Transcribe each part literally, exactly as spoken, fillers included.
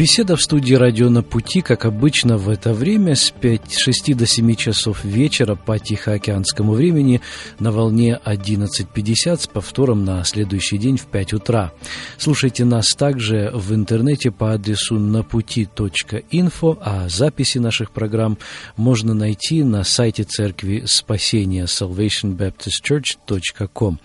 Беседа в студии «Радио на пути», как обычно, в это время с пяти, шести до семи часов вечера по тихоокеанскому времени на волне одиннадцать пятьдесят с повтором на следующий день в пять утра. Слушайте нас также в интернете по адресу naputi точка info, а записи наших программ можно найти на сайте Церкви Спасения salvation baptist church dot com.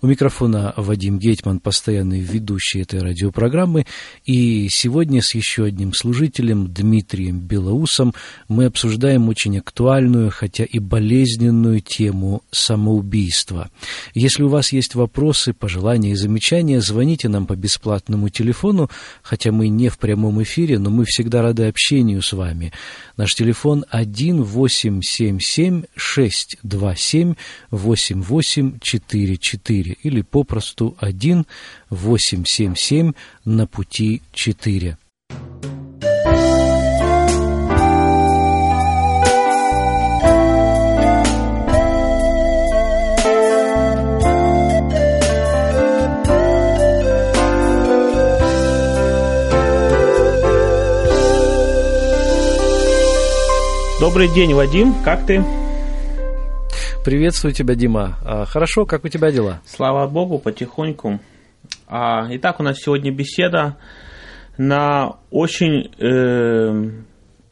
У микрофона Вадим Гетьман, постоянный ведущий этой радиопрограммы, и сегодня с еще одним служителем, Дмитрием Белоусом, мы обсуждаем очень актуальную, хотя и болезненную тему самоубийства. Если у вас есть вопросы, пожелания и замечания, звоните нам по бесплатному телефону, хотя мы не в прямом эфире, но мы всегда рады общению с вами. Наш телефон один восемь семь семь шесть два семь восемь восемь четыре четыре или попросту один восемь семь семь на пути четыре. Добрый день, Вадим, как ты? Приветствую тебя, Дима. Хорошо, как у тебя дела? Слава Богу, потихоньку. Итак, у нас сегодня беседа на очень э,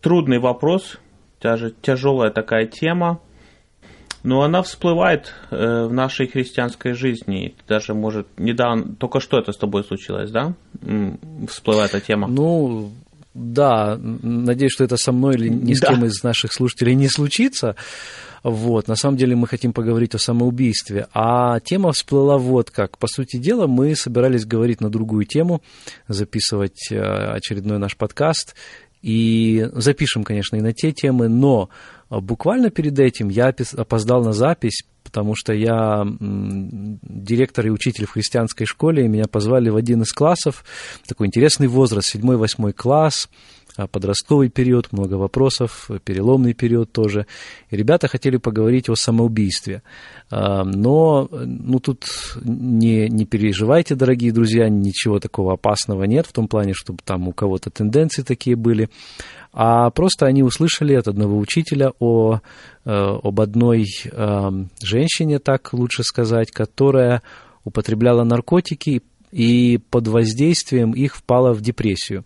трудный вопрос, даже тяжелая такая тема, но она всплывает э, в нашей христианской жизни. Даже, может, недавно, только что это с тобой случилось, да? Всплыла эта тема. Ну... Да, надеюсь, что это со мной или ни с да. кем из наших слушателей не случится. Вот, на самом деле мы хотим поговорить о самоубийстве. А тема всплыла вот как. По сути дела, мы собирались говорить на другую тему, записывать очередной наш подкаст. И запишем, конечно, и на те темы, но буквально перед этим я опоздал на запись, потому что я директор и учитель в христианской школе, и меня позвали в один из классов, такой интересный возраст, седьмой-восьмой класс, подростковый период, много вопросов, переломный период тоже. И ребята хотели поговорить о самоубийстве. Но ну, тут не, не переживайте, дорогие друзья, ничего такого опасного нет, в том плане, чтобы там у кого-то тенденции такие были. А просто они услышали от одного учителя о, об одной женщине, так лучше сказать, которая употребляла наркотики, и под воздействием их впала в депрессию.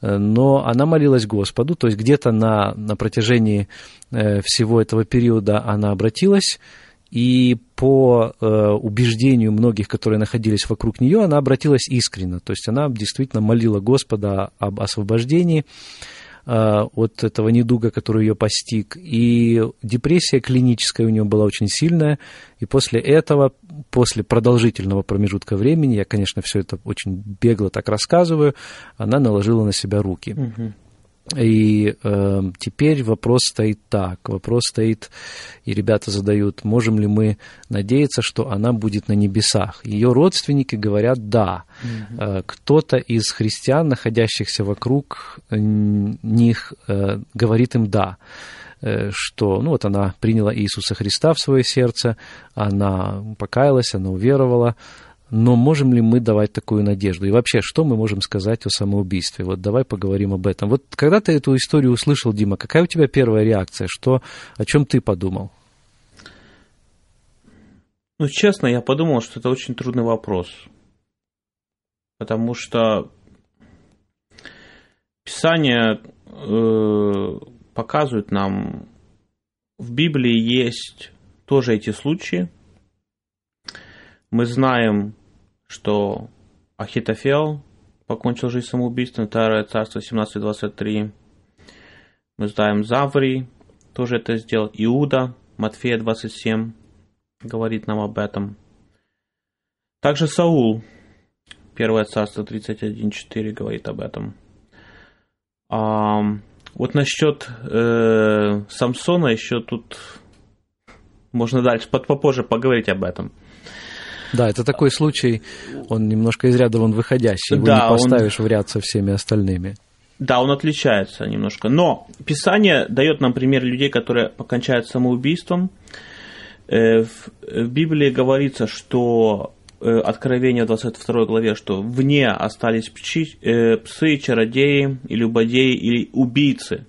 Но она молилась Господу, то есть где-то на, на протяжении всего этого периода она обратилась, и по убеждению многих, которые находились вокруг нее, она обратилась искренне, то есть она действительно молила Господа об освобождении от этого недуга, который ее постиг, и депрессия клиническая у нее была очень сильная, и после этого, после продолжительного промежутка времени, я, конечно, все это очень бегло так рассказываю, она наложила на себя руки. Угу. И э, теперь вопрос стоит так, вопрос стоит, и ребята задают, можем ли мы надеяться, что она будет на небесах. Ее родственники говорят «да». Угу. Э, кто-то из христиан, находящихся вокруг них, э, говорит им «да». Что, ну, вот она приняла Иисуса Христа в свое сердце, она покаялась, она уверовала, но можем ли мы давать такую надежду? И вообще, что мы можем сказать о самоубийстве? Вот давай поговорим об этом. Вот когда ты эту историю услышал, Дима, какая у тебя первая реакция? Что, о чем ты подумал? Ну, честно, я подумал, что это очень трудный вопрос, потому что Писание... Э- показывают нам, в Библии есть тоже эти случаи. Мы знаем, что Ахитофель покончил жизнь самоубийством, Второе царство семнадцать двадцать три. Мы знаем, Заврий тоже это сделал, Иуда, Матфея двадцать семь говорит нам об этом. Также Саул, Первое царство тридцать один четыре говорит об этом. А... Вот насчет э, Самсона еще тут можно дальше, под, попозже поговорить об этом. Да, это такой случай, он немножко из ряда вон выходящий, его да, не поставишь он... в ряд со всеми остальными. Да, он отличается немножко, но Писание дает нам пример людей, которые покончают самоубийством. Э, в, в Библии говорится, что Откровение двадцать второй главе, что вне остались пчи, э, псы, чародеи, и любодеи, или убийцы.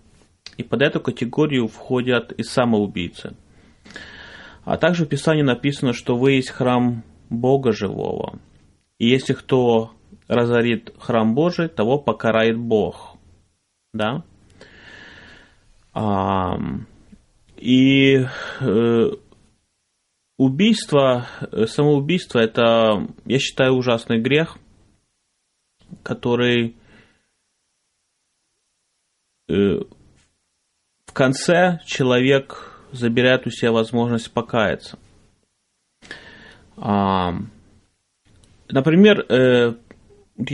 И под эту категорию входят и самоубийцы. А также в Писании написано, что вы есть храм Бога живого. И если кто разорит храм Божий, того покарает Бог. Да? А, и... Э, Убийство, самоубийство – это, я считаю, ужасный грех, который в конце человек забирает у себя возможность покаяться. Например, я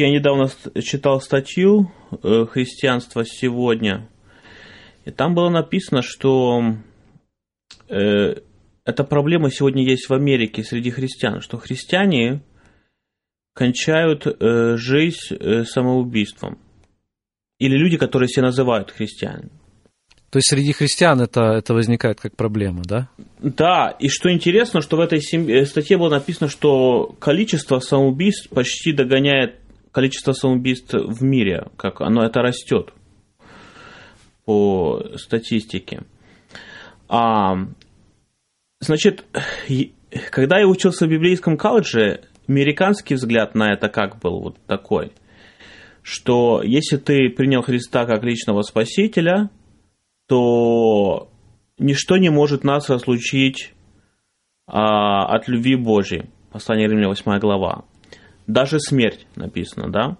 недавно читал статью «Христианство сегодня», и там было написано, что... Эта проблема сегодня есть в Америке среди христиан, что христиане кончают э, жизнь э, самоубийством. Или люди, которые себя называют христианами. То есть среди христиан это, это возникает как проблема, да? Да, и что интересно, что в этой сем... статье было написано, что количество самоубийств почти догоняет количество самоубийств в мире, как оно это растет по статистике. А... Значит, когда я учился в библейском колледже, американский взгляд на это как был вот такой, что если ты принял Христа как личного спасителя, то ничто не может нас разлучить а, от любви Божьей. Послание Римлянам восьмая глава. Даже смерть написано, да?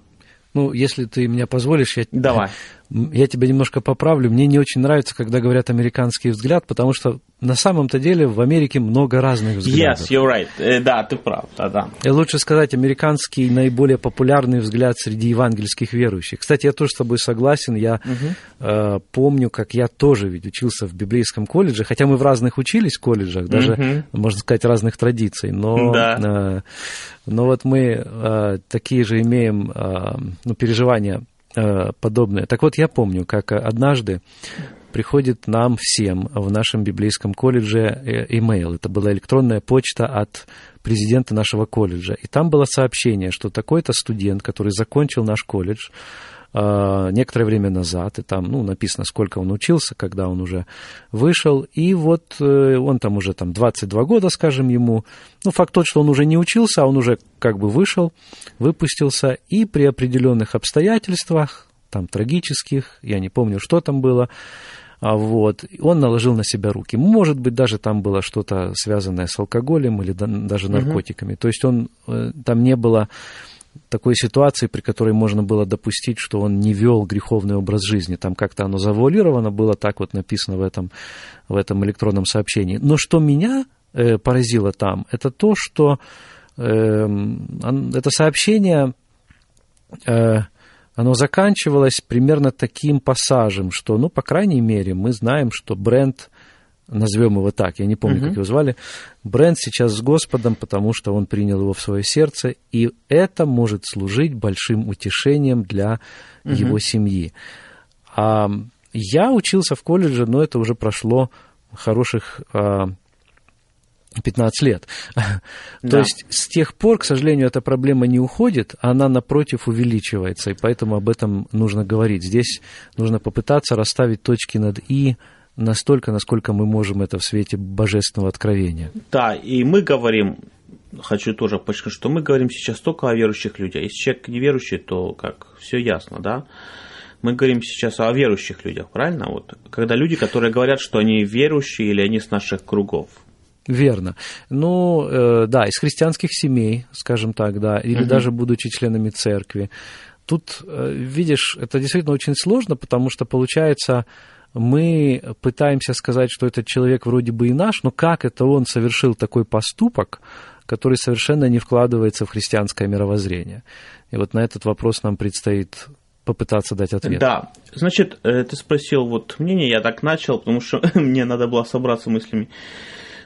Ну, если ты меня позволишь, я, Давай. я тебя немножко поправлю. Мне не очень нравится, когда говорят «американский взгляд», потому что на самом-то деле в Америке много разных взглядов. Yes, you're right. Э, да, ты прав. Да, да. И лучше сказать «американский наиболее популярный взгляд среди евангельских верующих». Кстати, я тоже с тобой согласен. Я uh-huh. э, помню, как я тоже ведь учился в библейском колледже, хотя мы в разных учились колледжах, даже, uh-huh. можно сказать, разных традиций, но... Uh-huh. Э, Но вот мы э, такие же имеем э, ну, переживания э, подобные. Так вот, я помню, как однажды приходит нам всем в нашем библейском колледже имейл. Это была электронная почта от президента нашего колледжа. И там было сообщение, что такой-то студент, который закончил наш колледж э, некоторое время назад, и там ну, написано, сколько он учился, когда он уже вышел, и вот э, он там уже там, двадцать два года, скажем ему, ну, факт тот, что он уже не учился, а он уже как бы вышел, выпустился, и при определенных обстоятельствах, там, трагических, я не помню, что там было, вот, он наложил на себя руки. Может быть, даже там было что-то связанное с алкоголем или даже наркотиками. Угу. То есть он, там не было такой ситуации, при которой можно было допустить, что он не вел греховный образ жизни. Там как-то оно завуалировано было, так вот написано в этом, в этом электронном сообщении. Но что меня поразило там, это то, что э, это сообщение... Э, Оно заканчивалось примерно таким пассажем, что, ну, по крайней мере, мы знаем, что Брент, назовем его так, я не помню, uh-huh. как его звали, Брент сейчас с Господом, потому что он принял его в свое сердце, и это может служить большим утешением для uh-huh. его семьи. А, я учился в колледже, но это уже прошло хороших... А, пятнадцать лет. Да. То есть с тех пор, к сожалению, эта проблема не уходит, она, напротив, увеличивается, и поэтому об этом нужно говорить. Здесь нужно попытаться расставить точки над «и» настолько, насколько мы можем это в свете божественного откровения. Да, и мы говорим, хочу тоже подчеркнуть, что мы говорим сейчас только о верующих людях. Если человек неверующий, то как все ясно, да? Мы говорим сейчас о верующих людях, правильно? Вот, когда люди, которые говорят, что они верующие или они с наших кругов. Верно. Ну, э, да, из христианских семей, скажем так, да, или uh-huh. даже будучи членами церкви. Тут, э, видишь, это действительно очень сложно, потому что, получается, мы пытаемся сказать, что этот человек вроде бы и наш, но как это он совершил такой поступок, который совершенно не вкладывается в христианское мировоззрение? И вот на этот вопрос нам предстоит попытаться дать ответ. Да. Значит, э, ты спросил вот мнение, я так начал, потому что мне надо было собраться мыслями.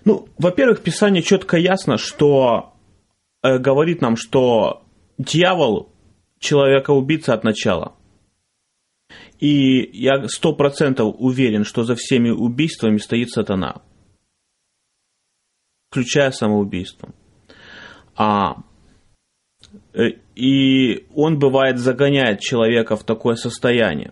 Ну, во-первых, Писание четко ясно, что э, говорит нам, что дьявол человека-убийца от начала. И я сто процентов уверен, что за всеми убийствами стоит сатана, включая самоубийство. А и он, бывает, загоняет человека в такое состояние.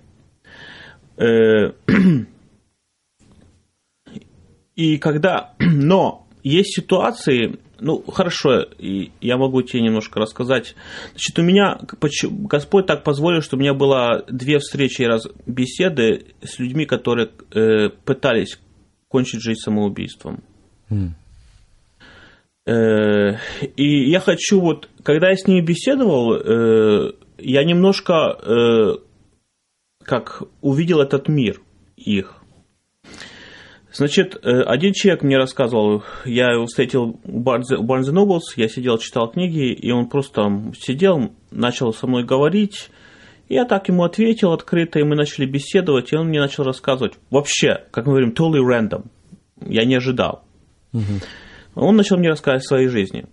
И когда... Но есть ситуации... Ну, хорошо, и я могу тебе немножко рассказать. Значит, у меня... Господь так позволил, что у меня было две встречи и раз беседы с людьми, которые пытались кончить жизнь самоубийством. Mm. И я хочу вот... Когда я с ними беседовал, я немножко как увидел этот мир их. Значит, один человек мне рассказывал, я его встретил у Barnes энд Nobles, я сидел, читал книги, и он просто сидел, начал со мной говорить, и я так ему ответил открыто, и мы начали беседовать, и он мне начал рассказывать. Вообще, как мы говорим, totally random, я не ожидал. Uh-huh. Он начал мне рассказывать о своей жизни.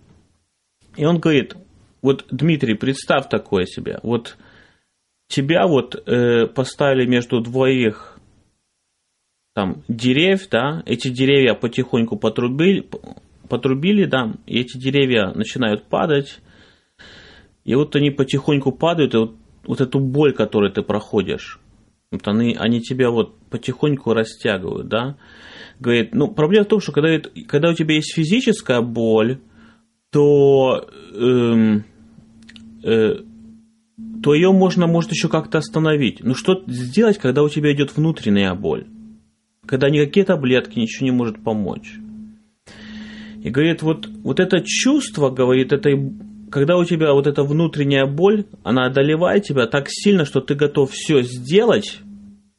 И он говорит, вот, Дмитрий, представь такое себе, вот тебя вот э, поставили между двоих там деревьев, да, эти деревья потихоньку потрубили, потрубили, да, и эти деревья начинают падать, и вот они потихоньку падают, и вот, вот эту боль, которую ты проходишь, вот они, они тебя вот потихоньку растягивают, да. Говорит, ну, проблема в том, что когда, когда у тебя есть физическая боль, то, эм, э, то ее можно, может, еще как-то остановить. Но что сделать, когда у тебя идет внутренняя боль? Когда никакие таблетки ничего не может помочь. И говорит, вот, вот это чувство, говорит, это, когда у тебя вот эта внутренняя боль, она одолевает тебя так сильно, что ты готов все сделать,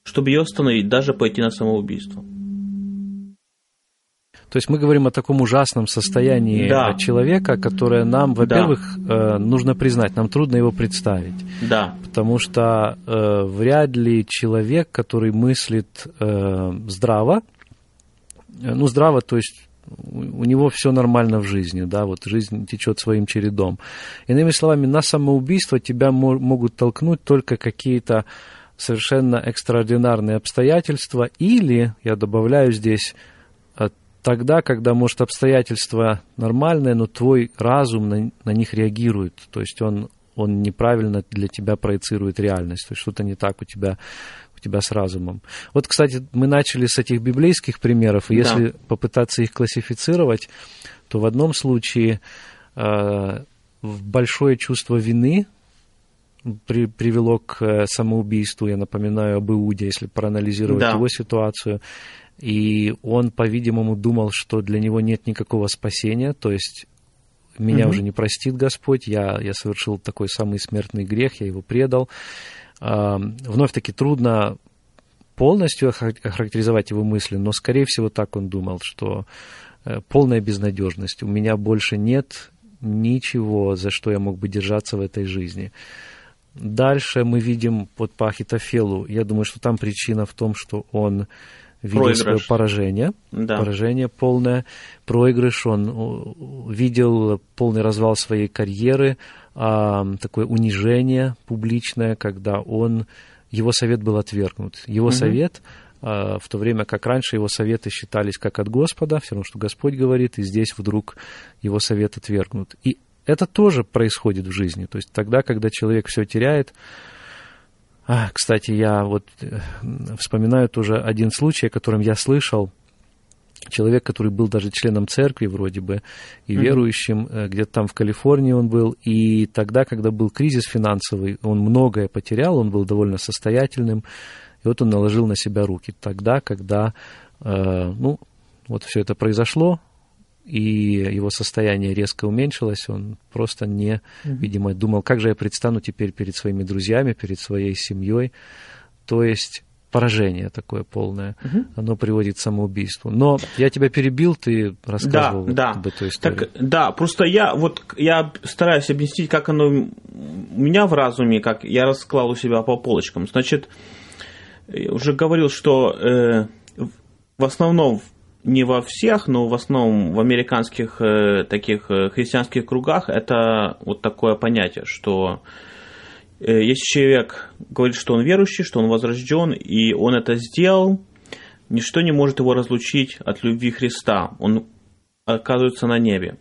чтобы ее остановить, даже пойти на самоубийство. То есть мы говорим о таком ужасном состоянии, да, человека, которое нам, во-первых, да, нужно признать, нам трудно его представить. Да. Потому что э, вряд ли человек, который мыслит э, здраво, ну, здраво, то есть у него все нормально в жизни, да, вот жизнь течет своим чередом. Иными словами, на самоубийство тебя мо- могут толкнуть только какие-то совершенно экстраординарные обстоятельства, или, я добавляю здесь, тогда, когда, может, обстоятельства нормальные, но твой разум на, на них реагирует, то есть он, он неправильно для тебя проецирует реальность, то есть что-то не так у тебя, у тебя с разумом. Вот, кстати, мы начали с этих библейских примеров, и если да. попытаться их классифицировать, то в одном случае э, большое чувство вины при, привело к самоубийству, я напоминаю об Иуде, если проанализировать да. его ситуацию. И он, по-видимому, думал, что для него нет никакого спасения, то есть меня mm-hmm. уже не простит Господь, я, я совершил такой самый смертный грех, я его предал. Вновь-таки трудно полностью охарактеризовать его мысли, но, скорее всего, так он думал, что полная безнадежность, у меня больше нет ничего, за что я мог бы держаться в этой жизни. Дальше мы видим вот по Ахитофелу, я думаю, что там причина в том, что он... видел свое поражение, да. поражение полное, проигрыш, он видел полный развал своей карьеры, такое унижение публичное, когда он, его совет был отвергнут. Его угу. совет, в то время как раньше его советы считались как от Господа, все равно, что Господь говорит, и здесь вдруг его совет отвергнут. И это тоже происходит в жизни, то есть тогда, когда человек все теряет. А, кстати, я вот вспоминаю тоже один случай, о котором я слышал. Человек, который был даже членом церкви вроде бы и верующим, mm-hmm. где-то там в Калифорнии он был. И тогда, когда был кризис финансовый, он многое потерял, он был довольно состоятельным. И вот он наложил на себя руки тогда, когда, э, ну, вот все это произошло. И его состояние резко уменьшилось, он просто не, mm-hmm. видимо, думал, как же я предстану теперь перед своими друзьями, перед своей семьей. То есть поражение такое полное, mm-hmm. оно приводит к самоубийству. Но я тебя перебил, ты рассказывал да, вот да. об этой истории. Так, да, просто я, вот, я стараюсь объяснить, как оно у меня в разуме, как я расклал у себя по полочкам. Значит, я уже говорил, что э, в основном... не во всех, но в основном в американских э, таких э, христианских кругах это вот такое понятие, что э, если человек говорит, что он верующий, что он возрожден, и он это сделал, ничто не может его разлучить от любви Христа, он оказывается на небе.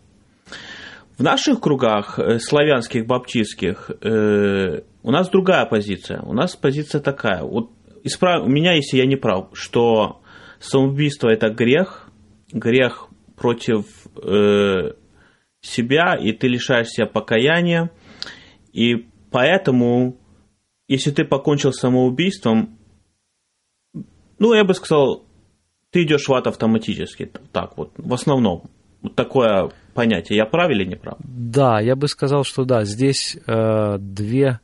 В наших кругах, славянских, баптистских, у нас другая позиция. У нас позиция такая. Вот исправ... У меня, если я не прав, что самоубийство – это грех, грех против себя, и ты лишаешься покаяния. И поэтому, если ты покончил самоубийством, ну, я бы сказал, ты идешь в ад автоматически. Так вот, в основном. Вот такое понятие. Я прав или не прав? Да, я бы сказал, что да, здесь э, две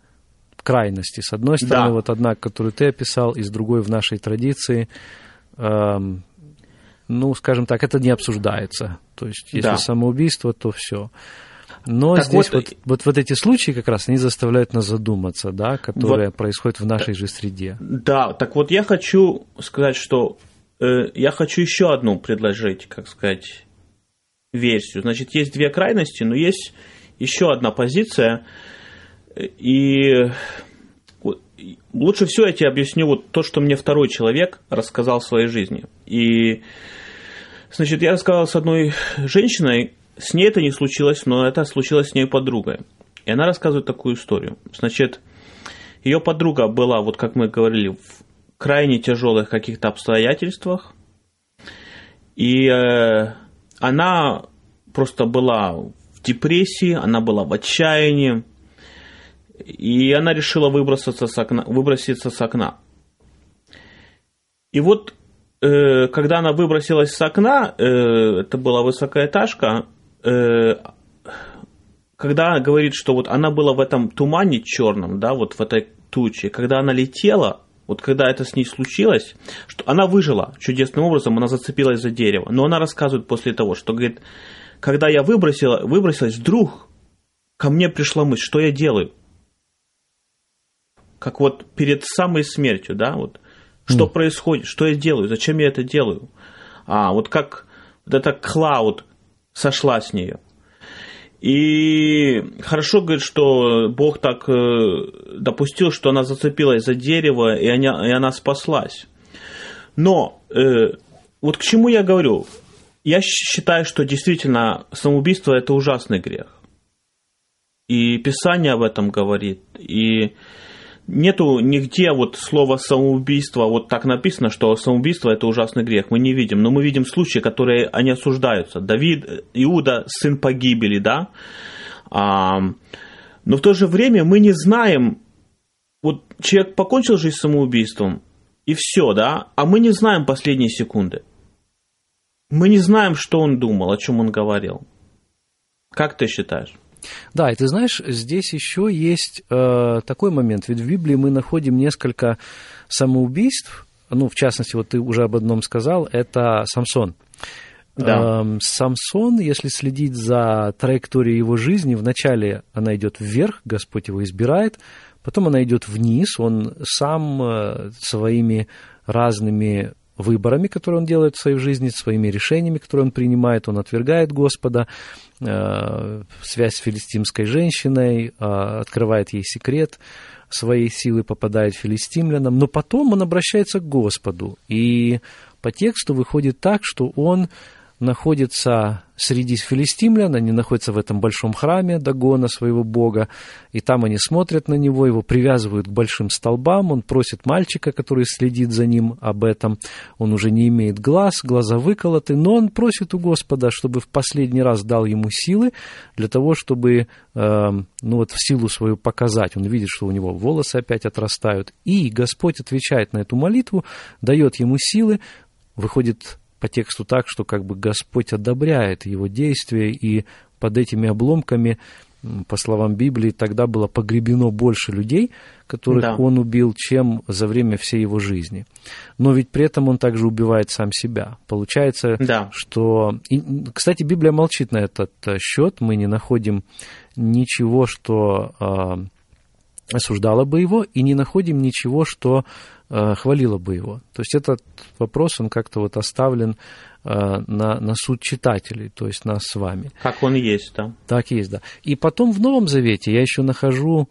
крайности. С одной стороны, да. вот одна, которую ты описал, и с другой в нашей традиции, э, ну, скажем так, это не обсуждается. То есть, если да. самоубийство, то все. Но так здесь вот... Вот, вот, вот эти случаи как раз, они заставляют нас задуматься, да, которые вот... происходят в нашей же среде. Да, так вот я хочу сказать, что э, я хочу еще одну предложить, как сказать... версию. Значит, есть две крайности, но есть еще одна позиция, и лучше всего я тебе объясню вот то, что мне второй человек рассказал в своей жизни. И, значит, я рассказал с одной женщиной, с ней это не случилось, но это случилось с ней подругой, и она рассказывает такую историю. Значит, ее подруга была, вот как мы говорили, в крайне тяжелых каких-то обстоятельствах, и она просто была в депрессии, она была в отчаянии, и она решила выброситься с окна. Выброситься с окна. И вот, э, когда она выбросилась с окна, э, это была высокоэтажка, э, когда она говорит, что вот она была в этом тумане черном, да, вот в этой туче, когда она летела, вот когда это с ней случилось, что она выжила чудесным образом, она зацепилась за дерево. Но она рассказывает после того, что, говорит, когда я выбросила, выбросилась, вдруг ко мне пришла мысль, что я делаю? Как вот перед самой смертью, да, вот. Что mm. происходит, что я делаю, зачем я это делаю? А, вот как вот эта клауд сошла с нее. И хорошо, говорит, что Бог так допустил, что она зацепилась за дерево, и она, и она спаслась. Но э, вот к чему я говорю? Я считаю, что действительно самоубийство – это ужасный грех. И Писание об этом говорит. И нету нигде вот слова «самоубийство», вот так написано, что самоубийство – это ужасный грех. Мы не видим, но мы видим случаи, которые, они осуждаются. Давид, Иуда – сын погибели, да? А, но в то же время мы не знаем, вот человек покончил жизнь самоубийством, и все, да? А мы не знаем последние секунды. Мы не знаем, что он думал, о чем он говорил. Как ты считаешь? Да, и ты знаешь, здесь еще есть э, такой момент, ведь в Библии мы находим несколько самоубийств, ну, в частности, вот ты уже об одном сказал, это Самсон. Да. Э, Самсон, если следить за траекторией его жизни, вначале она идет вверх, Господь его избирает, потом она идет вниз, он сам э, своими разными выборами, которые он делает в своей жизни, своими решениями, которые он принимает, он отвергает Господа, связь с филистимской женщиной, открывает ей секрет своей силы, попадает филистимлянам, но потом он обращается к Господу, и по тексту выходит так, что он находится среди филистимлян, они находятся в этом большом храме Дагона, своего бога, и там они смотрят на него, его привязывают к большим столбам, он просит мальчика, который следит за ним, об этом, он уже не имеет глаз, глаза выколоты, но он просит у Господа, чтобы в последний раз дал ему силы для того, чтобы э, ну вот, в силу свою показать, он видит, что у него волосы опять отрастают, и Господь отвечает на эту молитву, дает ему силы, выходит по тексту так, что как бы Господь одобряет его действия, и под этими обломками, по словам Библии, тогда было погребено больше людей, которых да. он убил, чем за время всей его жизни. Но ведь при этом он также убивает сам себя. Получается, да. что... И, кстати, Библия молчит на этот счет, мы не находим ничего, что э, осуждало бы его, и не находим ничего, что... хвалила бы его. То есть этот вопрос, он как-то вот оставлен на, на суд читателей, то есть нас с вами. Как он есть, да. Так есть, да. И потом в Новом Завете я еще нахожу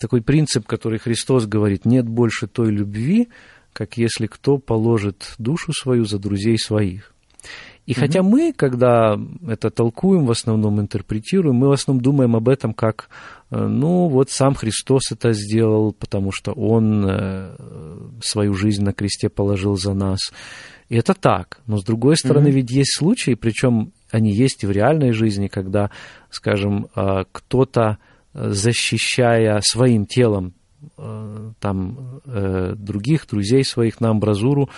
такой принцип, который Христос говорит: нет больше той любви, как если кто положит душу свою за друзей своих. И mm-hmm. хотя мы, когда это толкуем, в основном интерпретируем, мы в основном думаем об этом как, ну, вот сам Христос это сделал, потому что Он свою жизнь на кресте положил за нас. И это так. Но, с другой стороны, mm-hmm. ведь есть случаи, причем они есть и в реальной жизни, когда, скажем, кто-то, защищая своим телом там других друзей своих на амбразуру,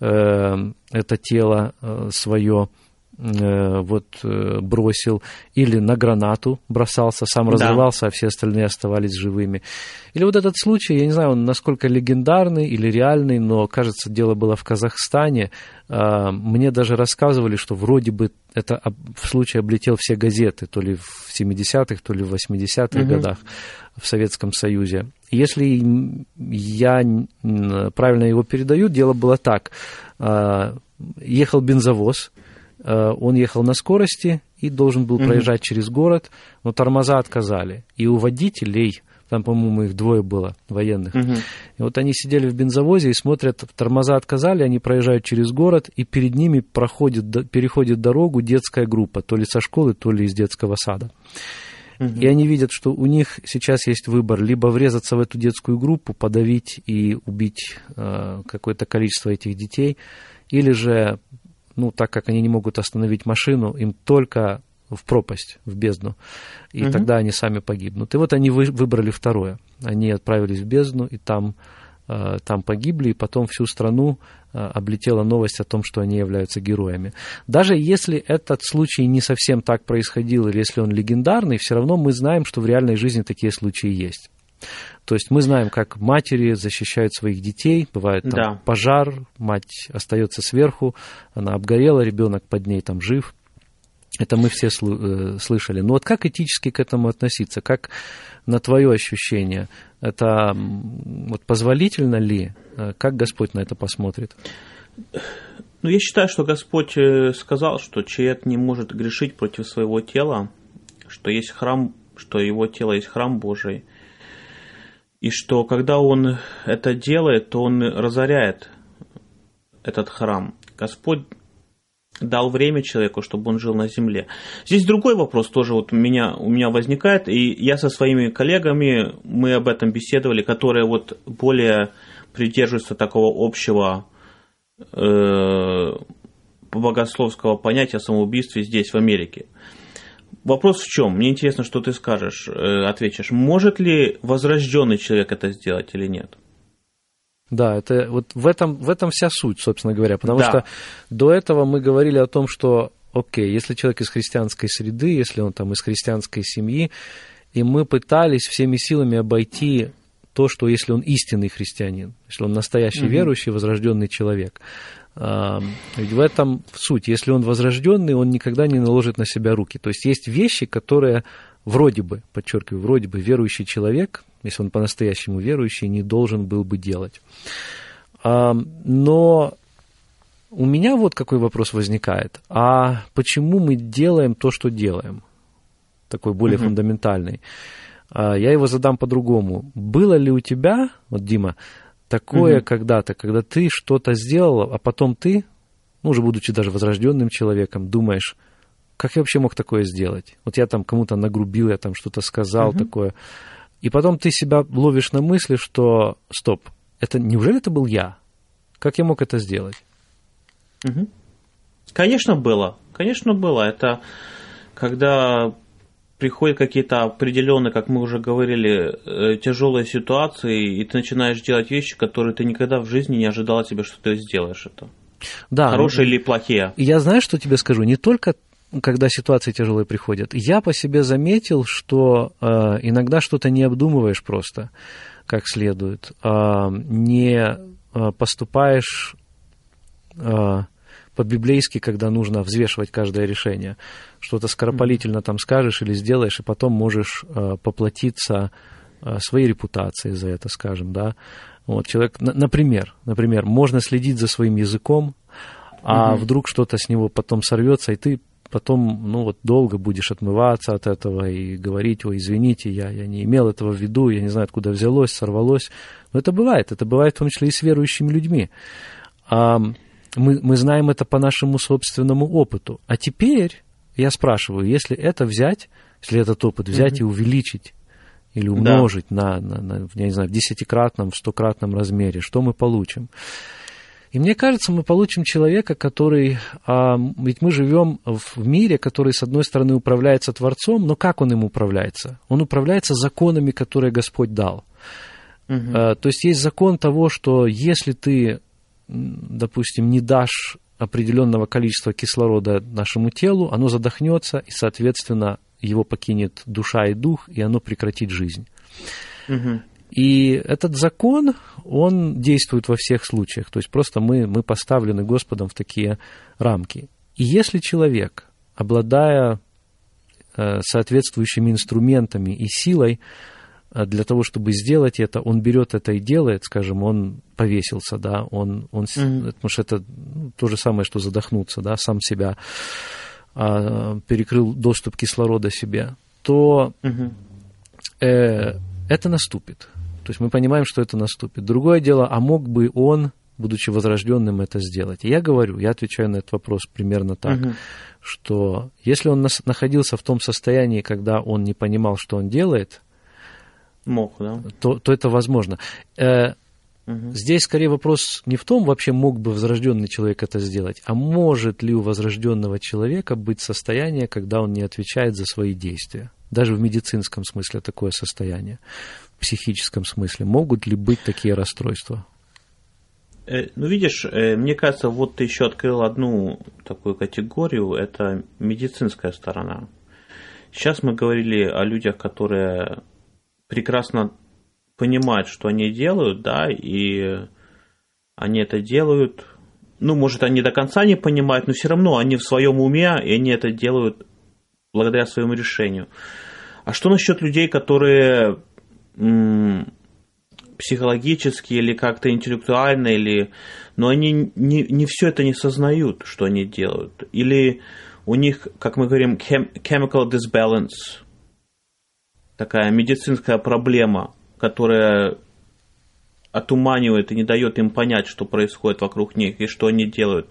это тело свое вот бросил, или на гранату бросался, сам разрывался, да. а все остальные оставались живыми. Или вот этот случай, я не знаю, он насколько легендарный или реальный, но, кажется, дело было в Казахстане. Мне даже рассказывали, что вроде бы это в случае облетел все газеты, то ли в семидесятых, то ли в восьмидесятых угу. годах в Советском Союзе. Если я правильно его передаю, дело было так. Ехал бензовоз, он ехал на скорости и должен был проезжать mm-hmm. через город, но тормоза отказали. И у водителей, там, по-моему, их двое было, военных, mm-hmm. и вот они сидели в бензовозе и смотрят, тормоза отказали, они проезжают через город, и перед ними проходит, переходит дорогу детская группа, то ли со школы, то ли из детского сада. Mm-hmm. И они видят, что у них сейчас есть выбор, либо врезаться в эту детскую группу, подавить и убить э, какое-то количество этих детей, или же... ну, так как они не могут остановить машину, им только в пропасть, в бездну, и угу. тогда они сами погибнут. И вот они вы, выбрали второе. Они отправились в бездну, и там, э, там погибли, и потом всю страну э, облетела новость о том, что они являются героями. Даже если этот случай не совсем так происходил, или если он легендарный, все равно мы знаем, что в реальной жизни такие случаи есть. То есть мы знаем, как матери защищают своих детей, бывает там да. пожар, мать остается сверху, она обгорела, ребенок под ней там жив. Это мы все слышали. Но вот как этически к этому относиться? Как на твое ощущение? Это вот позволительно ли? Как Господь на это посмотрит? Ну, я считаю, что Господь сказал, что человек не может грешить против своего тела, что есть храм, что его тело есть храм Божий. И что, когда он это делает, то он разоряет этот храм. Господь дал время человеку, чтобы он жил на земле. Здесь другой вопрос тоже вот у меня, у меня возникает, и я со своими коллегами, мы об этом беседовали, которые вот более придерживаются такого общего э, богословского понятия о самоубийстве здесь, в Америке. Вопрос в чем? Мне интересно, что ты скажешь, ответишь. Может ли возрожденный человек это сделать или нет? Да, это вот в этом, в этом вся суть, собственно говоря. Потому да. что до этого мы говорили о том, что, окей, если человек из христианской среды, если он там из христианской семьи, и мы пытались всеми силами обойти то, что если он истинный христианин, если он настоящий угу. верующий, возрожденный человек. Ведь в этом суть. Если он возрожденный, он никогда не наложит на себя руки. То есть есть вещи, которые вроде бы, подчеркиваю, вроде бы верующий человек, если он по-настоящему верующий, не должен был бы делать. Но у меня вот какой вопрос возникает. А почему мы делаем то, что делаем? Такой более mm-hmm. фундаментальный. Я его задам по-другому. Было ли у тебя, вот, Дима, такое угу. когда-то, когда ты что-то сделал, а потом ты, ну, уже будучи даже возрожденным человеком, думаешь, как я вообще мог такое сделать? Вот я там кому-то нагрубил, я там что-то сказал угу. такое. И потом ты себя ловишь на мысли, что, стоп, это неужели это был я? Как я мог это сделать? Угу. Конечно, было. Конечно, было. Это когда... приходят какие-то определенные, как мы уже говорили, тяжелые ситуации, и ты начинаешь делать вещи, которые ты никогда в жизни не ожидал от себя, что ты сделаешь это. Да, хорошие ну, или плохие. Я знаю, что тебе скажу, не только когда ситуации тяжелые приходят. Я по себе заметил, что э, иногда что-то не обдумываешь просто как следует, э, не поступаешь э, по-библейски, когда нужно взвешивать каждое решение. Что-то скоропалительно там скажешь или сделаешь, и потом можешь поплатиться своей репутацией за это, скажем, да. Вот человек, например, например, можно следить за своим языком, а угу. вдруг что-то с него потом сорвется, и ты потом, ну, вот долго будешь отмываться от этого и говорить, ой, извините, я, я не имел этого в виду, я не знаю, откуда взялось, сорвалось. Но это бывает, это бывает в том числе и с верующими людьми. Мы, мы знаем это по нашему собственному опыту. А теперь я спрашиваю, если это взять, если этот опыт взять mm-hmm. и увеличить или умножить да. на, на, на, я не знаю, в десятикратном, в стократном размере, что мы получим? И мне кажется, мы получим человека, который... А, ведь мы живем в мире, который, с одной стороны, управляется Творцом, но как он им управляется? Он управляется законами, которые Господь дал. Угу. А, то есть есть закон того, что если ты, допустим, не дашь определенного количества кислорода нашему телу, оно задохнется, и, соответственно, его покинет душа и дух, и оно прекратит жизнь. Угу. И этот закон, он действует во всех случаях. То есть просто мы, мы поставлены Господом в такие рамки. И если человек, обладая соответствующими инструментами и силой для того, чтобы сделать это, он берет это и делает, скажем, он повесился, да, он, он, mm-hmm. потому что это то же самое, что задохнуться, да, сам себя перекрыл доступ кислорода себе, то mm-hmm. э, это наступит. То есть мы понимаем, что это наступит. Другое дело, а мог бы он, будучи возрожденным, это сделать? И я говорю, я отвечаю на этот вопрос примерно так, угу. что если он находился в том состоянии, когда он не понимал, что он делает, мог, да? то, то это возможно. Угу. Здесь скорее вопрос не в том, вообще мог бы возрожденный человек это сделать, а может ли у возрожденного человека быть состояние, когда он не отвечает за свои действия? Даже в медицинском смысле такое состояние, в психическом смысле. Могут ли быть такие расстройства? Ну, видишь, мне кажется, вот ты еще открыл одну такую категорию, это медицинская сторона. Сейчас мы говорили о людях, которые прекрасно понимают, что они делают, да, и они это делают, ну, может, они до конца не понимают, но все равно они в своем уме, и они это делают благодаря своему решению. А что насчет людей, которые м- психологически или как-то интеллектуально, или, но они не, не все это не сознают, что они делают? Или у них, как мы говорим, chem- chemical disbalance, такая медицинская проблема, которая отуманивает и не дает им понять, что происходит вокруг них и что они делают.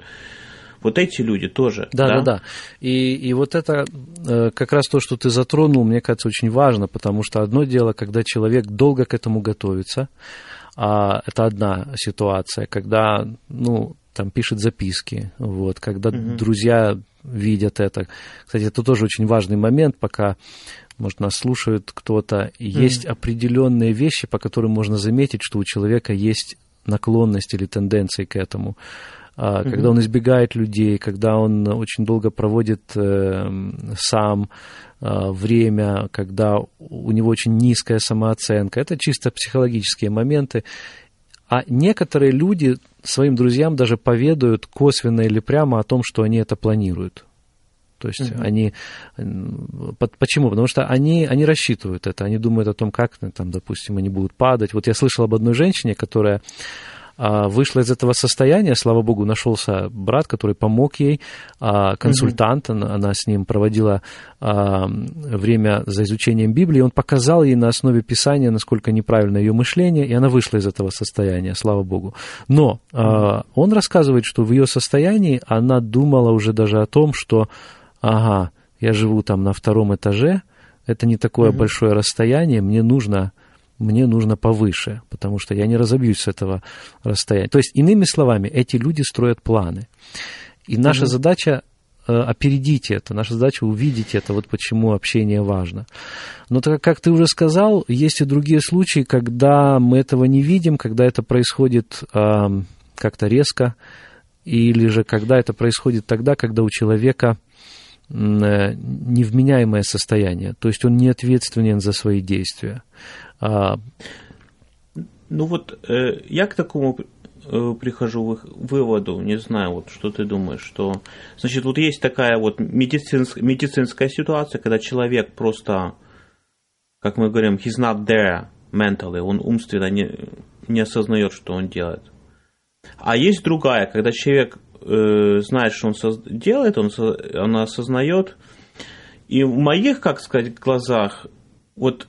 Вот эти люди тоже. Да, да, да. да. И, и вот это как раз то, что ты затронул, мне кажется, очень важно, потому что одно дело, когда человек долго к этому готовится, а это одна ситуация, когда, ну, там пишет записки, вот, когда угу. друзья видят это. Кстати, это тоже очень важный момент, пока, может, нас слушают кто-то. И угу. есть определенные вещи, по которым можно заметить, что у человека есть наклонность или тенденции к этому. Когда он избегает людей, когда он очень долго проводит э, сам э, время, когда у него очень низкая самооценка. Это чисто психологические моменты. А некоторые люди своим друзьям даже поведают косвенно или прямо о том, что они это планируют. То есть mm-hmm. они... Почему? Потому что они, они рассчитывают это, они думают о том, как, там, допустим, они будут падать. Вот я слышал об одной женщине, которая... вышла из этого состояния, слава богу, нашелся брат, который помог ей, консультант, mm-hmm. она с ним проводила время за изучением Библии, он показал ей на основе Писания, насколько неправильно ее мышление, и она вышла из этого состояния, слава богу. Но mm-hmm. он рассказывает, что в ее состоянии она думала уже даже о том, что, ага, я живу там на втором этаже, это не такое mm-hmm. большое расстояние, мне нужно... мне нужно повыше, потому что я не разобьюсь с этого расстояния. То есть, иными словами, эти люди строят планы. И наша угу. задача э, опередить это, наша задача увидеть это, вот почему общение важно. Но так как ты уже сказал, есть и другие случаи, когда мы этого не видим, когда это происходит э, как-то резко, или же когда это происходит тогда, когда у человека э, невменяемое состояние, то есть он не ответственен за свои действия. А... Ну вот э, я к такому э, прихожу к выводу, не знаю, вот что ты думаешь, что, значит, вот есть такая вот медицинск, медицинская ситуация, когда человек просто, как мы говорим, he's not there mentally, он умственно не, не осознает, что он делает. А есть другая, когда человек э, знает, что он соз... делает, он, он осознает, и в моих, как сказать, глазах, вот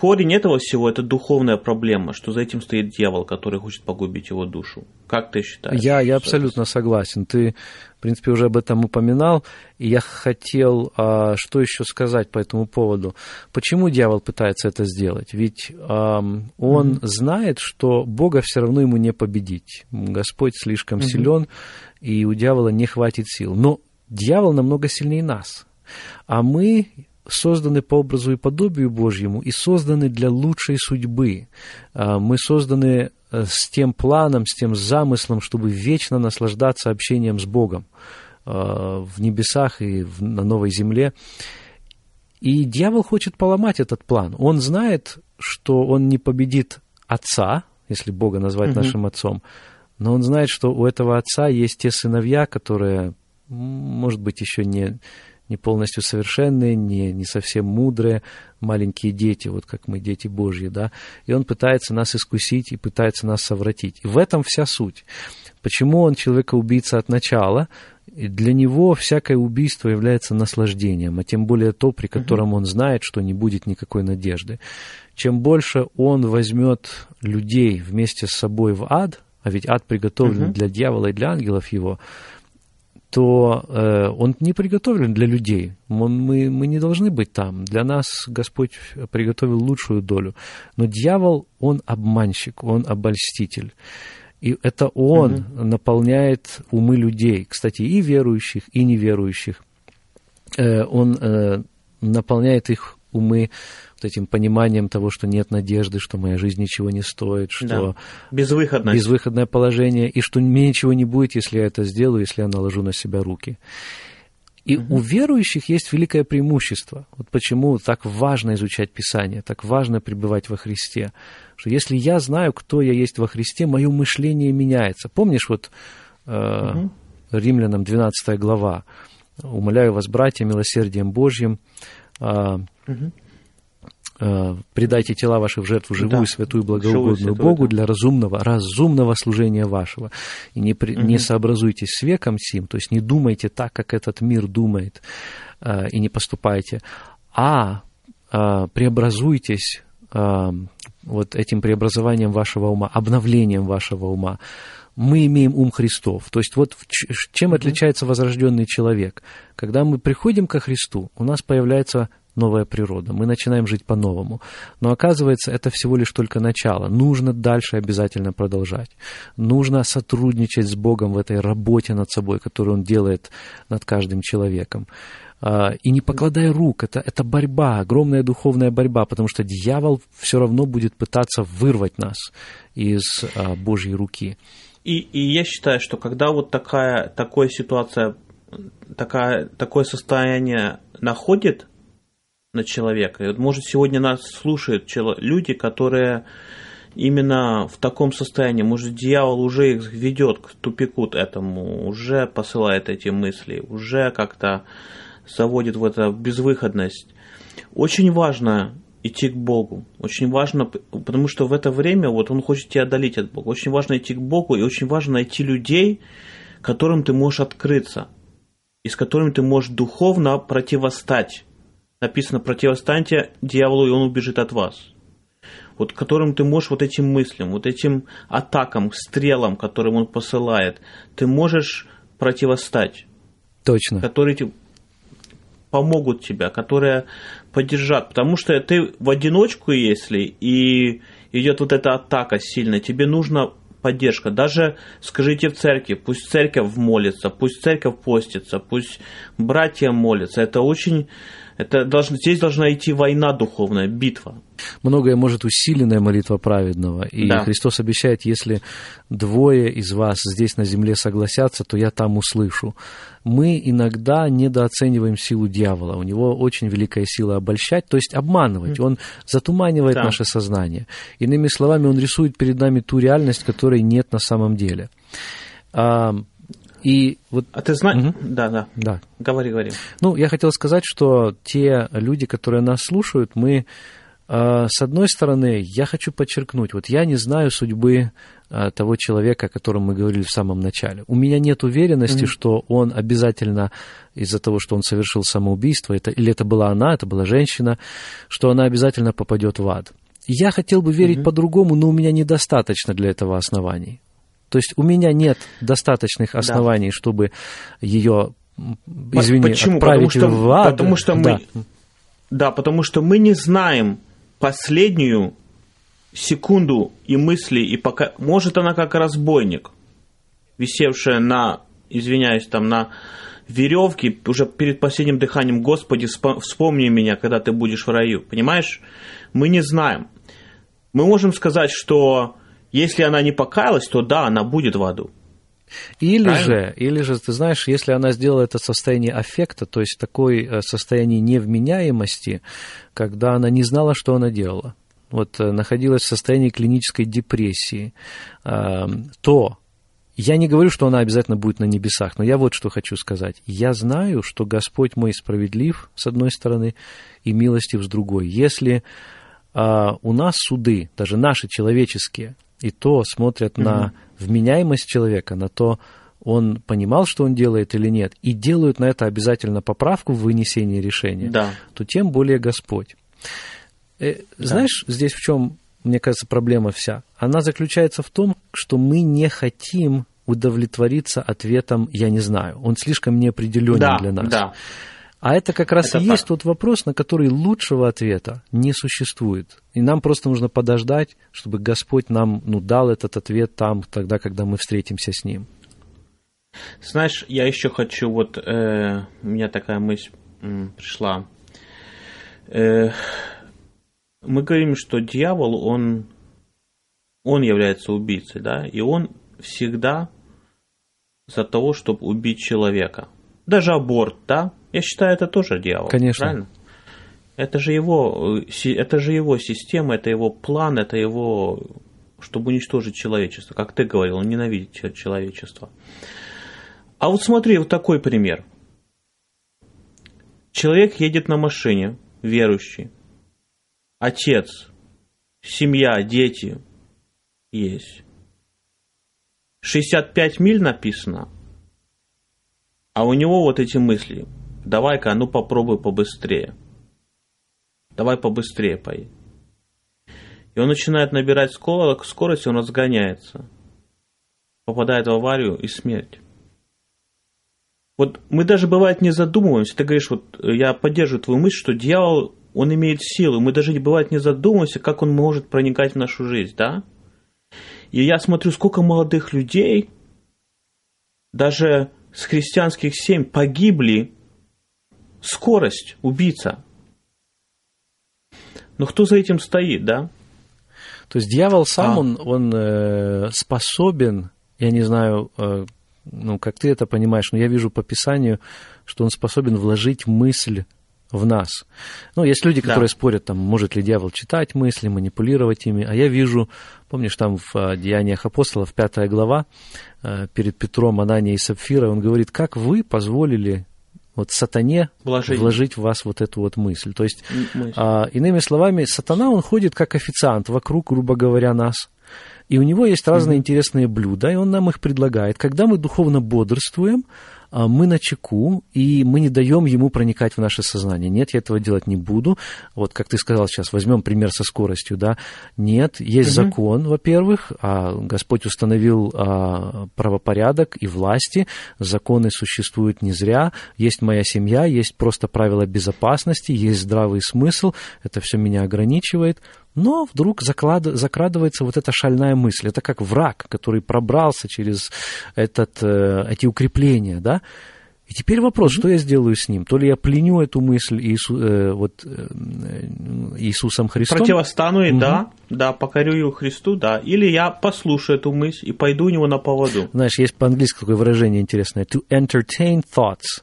Корень этого всего – это духовная проблема, что за этим стоит дьявол, который хочет погубить его душу. Как ты считаешь? Я, я абсолютно согласен. Ты, в принципе, уже об этом упоминал, и я хотел а, что еще сказать по этому поводу. Почему дьявол пытается это сделать? Ведь а, он mm-hmm. знает, что Бога все равно ему не победить. Господь слишком mm-hmm. силен, и у дьявола не хватит сил. Но дьявол намного сильнее нас, а мы созданы по образу и подобию Божьему и созданы для лучшей судьбы. Мы созданы с тем планом, с тем замыслом, чтобы вечно наслаждаться общением с Богом в небесах и на новой земле. И дьявол хочет поломать этот план. Он знает, что он не победит Отца, если Бога назвать угу. нашим Отцом, но он знает, что у этого Отца есть те сыновья, которые, может быть, еще не... не полностью совершенные, не, не совсем мудрые, маленькие дети, вот как мы, дети Божьи, да, и он пытается нас искусить и пытается нас совратить. И в этом вся суть. Почему он человека-убийца от начала? И для него всякое убийство является наслаждением, а тем более то, при котором он знает, что не будет никакой надежды. Чем больше он возьмет людей вместе с собой в ад, а ведь ад приготовлен uh-huh. для дьявола и для ангелов его, то э, он не приготовлен для людей. Он, мы, мы не должны быть там. Для нас Господь приготовил лучшую долю. Но дьявол, он обманщик, он обольститель. И это он [S2] Uh-huh. [S1] Наполняет умы людей, кстати, и верующих, и неверующих. Э, он э, наполняет их умы вот этим пониманием того, что нет надежды, что моя жизнь ничего не стоит, что да. безвыходное. безвыходное положение, и что мне ничего не будет, если я это сделаю, если я наложу на себя руки. И угу. у верующих есть великое преимущество. Вот почему так важно изучать Писание, так важно пребывать во Христе, что если я знаю, кто я есть во Христе, мое мышление меняется. Помнишь, вот э, угу. Римлянам двенадцатая глава, «Умоляю вас, братья, милосердием Божьим». Э, угу. «Предайте тела ваши в жертву живую, да. святую, благоугодную Живую, святую, Богу да. для разумного, разумного служения вашего. И не, при, угу. не сообразуйтесь с веком сим, то есть не думайте так, как этот мир думает, и не поступайте, а преобразуйтесь вот этим преобразованием вашего ума, обновлением вашего ума». Мы имеем ум Христов. То есть вот чем угу. отличается возрожденный человек? Когда мы приходим ко Христу, у нас появляется новая природа, мы начинаем жить по-новому. Но оказывается, это всего лишь только начало. Нужно дальше обязательно продолжать. Нужно сотрудничать с Богом в этой работе над собой, которую Он делает над каждым человеком. И не покладая рук, это, это борьба, огромная духовная борьба, потому что дьявол все равно будет пытаться вырвать нас из Божьей руки. И, и я считаю, что когда вот такая, такая ситуация, такая, такое состояние находит на человека. И вот, может, сегодня нас слушают люди, которые именно в таком состоянии, может, дьявол уже их ведет к тупику этому, уже посылает эти мысли, уже как-то заводит в это безвыходность. Очень важно идти к Богу, очень важно, потому что в это время вот он хочет тебя отдалить от Бога. Очень важно идти к Богу, и очень важно найти людей, которым ты можешь открыться, и с которыми ты можешь духовно противостать. Написано: противостаньте дьяволу, и он убежит от вас. Вот которым ты можешь вот этим мыслям, вот этим атакам, стрелам, которым он посылает, ты можешь противостать. Точно. Которые тебе помогут тебя, которые поддержат. Потому что ты в одиночку, если и идет вот эта атака сильная, тебе нужна поддержка. Даже скажите в церкви, пусть церковь молится, пусть церковь постится, пусть братья молятся. Это очень... Это должно, здесь должна идти война духовная, битва. Многое может усиленная молитва праведного. И да. Христос обещает, если двое из вас здесь на земле согласятся, то я там услышу. Мы иногда недооцениваем силу дьявола. У него очень великая сила обольщать, то есть обманывать. Он затуманивает да. наше сознание. Иными словами, он рисует перед нами ту реальность, которой нет на самом деле. И вот... А ты знаешь... Угу. Да, да, да. Говори, говори. Ну, я хотел сказать, что те люди, которые нас слушают, мы с одной стороны, я хочу подчеркнуть, вот я не знаю судьбы того человека, о котором мы говорили в самом начале. У меня нет уверенности, mm-hmm. что он обязательно из-за того, что он совершил самоубийство, это, или это была она, это была женщина, что она обязательно попадет в ад. Я хотел бы верить mm-hmm. по-другому, но у меня недостаточно для этого оснований. То есть у меня нет достаточных оснований, да. чтобы ее, извини, Почему? отправить потому что, в ад. Потому что да. Мы, да, потому что мы не знаем последнюю секунду и мысли, и пока... Может, она как разбойник, висевшая на, извиняюсь, там, на веревке, уже перед последним дыханием: «Господи, вспомни меня, когда ты будешь в раю». Понимаешь? Мы не знаем. Мы можем сказать, что если она не покаялась, то да, она будет в аду. Или же, или же, ты знаешь, если она сделала это состояние аффекта, то есть такое состояние невменяемости, когда она не знала, что она делала, вот находилась в состоянии клинической депрессии, то... Я не говорю, что она обязательно будет на небесах, но я вот что хочу сказать. Я знаю, что Господь мой справедлив, с одной стороны, и милостив, с другой. Если э, у нас суды, даже наши человеческие, и то смотрят mm-hmm. на вменяемость человека, на то, он понимал, что он делает или нет, и делают на это обязательно поправку в вынесении решения, да. то тем более Господь. Э, да. Знаешь, здесь в чем... Мне кажется, проблема вся. Она заключается в том, что мы не хотим удовлетвориться ответом «я не знаю». Он слишком неопределенен да, для нас. Да. А это как раз это и так. есть тот вопрос, на который лучшего ответа не существует. И нам просто нужно подождать, чтобы Господь нам ну, дал этот ответ там, тогда, когда мы встретимся с Ним. Знаешь, я еще хочу, вот э, у меня такая мысль э, пришла. Э, Мы говорим, что дьявол, он, он является убийцей, да, и он всегда за того, чтобы убить человека. Даже аборт, да, я считаю, это тоже дьявол. Конечно. Правильно? Это же его, это же его система, это его план, это его, чтобы уничтожить человечество. Как ты говорил, он ненавидит человечество. А вот смотри, вот такой пример. Человек едет на машине, верующий. Отец, семья, дети есть. шестьдесят пять миль написано, а у него вот эти мысли: давай-ка, ну попробуй побыстрее. Давай побыстрее поедь. И он начинает набирать скорость, он разгоняется. Попадает в аварию и смерть. Вот мы даже, бывает, не задумываемся. Ты говоришь, вот я поддерживаю твою мысль, что дьявол... Он имеет силу. Мы даже, бывает, не задумываемся, как он может проникать в нашу жизнь, да? И я смотрю, сколько молодых людей, даже с христианских семей, погибли. Скорость, убийца. Но кто за этим стоит, да? То есть дьявол сам, а. он, он э, способен, я не знаю... Э, ну, как ты это понимаешь, но я вижу по Писанию, что он способен вложить мысль в нас. Ну, есть люди, которые да. спорят, там, может ли дьявол читать мысли, манипулировать ими, а я вижу, помнишь, там в «Деяниях апостолов», пятая глава, перед Петром, Ананией и Сапфирой, он говорит: как вы позволили вот сатане вложить, вложить в вас вот эту вот мысль. То есть, а, иными словами, сатана, он ходит как официант вокруг, грубо говоря, нас, и у него есть разные mm-hmm. интересные блюда, и он нам их предлагает. Когда мы духовно бодрствуем, мы на чеку, и мы не даем ему проникать в наше сознание. Нет, я этого делать не буду. Вот как ты сказал сейчас, возьмем пример со скоростью, да? Нет, есть угу. закон, во-первых, Господь установил правопорядок и власти, законы существуют не зря, есть моя семья, есть просто правила безопасности, есть здравый смысл, это все меня ограничивает. Но вдруг заклад... закрадывается вот эта шальная мысль. Это как враг, который пробрался через этот, эти укрепления, да? И теперь вопрос, mm-hmm. что я сделаю с ним? То ли я пленю эту мысль Иису... э, вот, э, Иисусом Христом? Противостану, mm-hmm. да, да, покорю ее Христу, да. Или я послушаю эту мысль и пойду у него на поводу. Знаешь, есть по-английски такое выражение интересное: to entertain thoughts.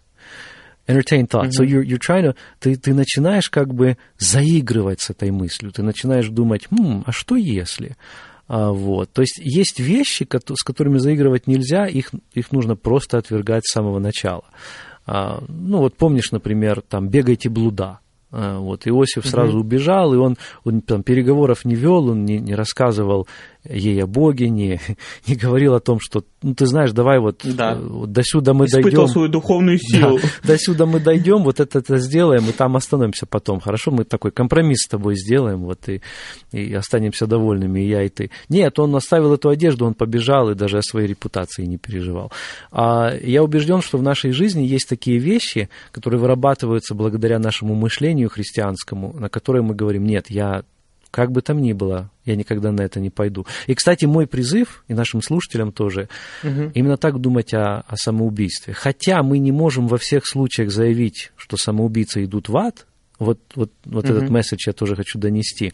Entertain thought. Mm-hmm. So you're, you're trying to, ты, ты начинаешь как бы заигрывать с этой мыслью, ты начинаешь думать: «Хм, а что если?» А, вот. То есть есть вещи, с которыми заигрывать нельзя, их, их нужно просто отвергать с самого начала. А, ну вот помнишь, например, там «бегайте блуда». Вот, Иосиф сразу угу. убежал, и он, он там переговоров не вел, он не, не рассказывал ей о Боге, не, не говорил о том, что, ну, ты знаешь, давай вот, да. вот досюда мы Испытал дойдем. Испытал свою духовную силу. Да, досюда мы дойдем, вот это-то сделаем, и там остановимся потом. Хорошо, мы такой компромисс с тобой сделаем, вот, и, и останемся довольными, и я, и ты. Нет, он оставил эту одежду, он побежал, и даже о своей репутации не переживал. А я убежден, что в нашей жизни есть такие вещи, которые вырабатываются благодаря нашему мышлению, христианскому, на которое мы говорим: нет, я как бы там ни было, я никогда на это не пойду. И, кстати, мой призыв, и нашим слушателям тоже, угу. именно так думать о, о самоубийстве. Хотя мы не можем во всех случаях заявить, что самоубийцы идут в ад, вот, вот, вот угу. этот месседж я тоже хочу донести.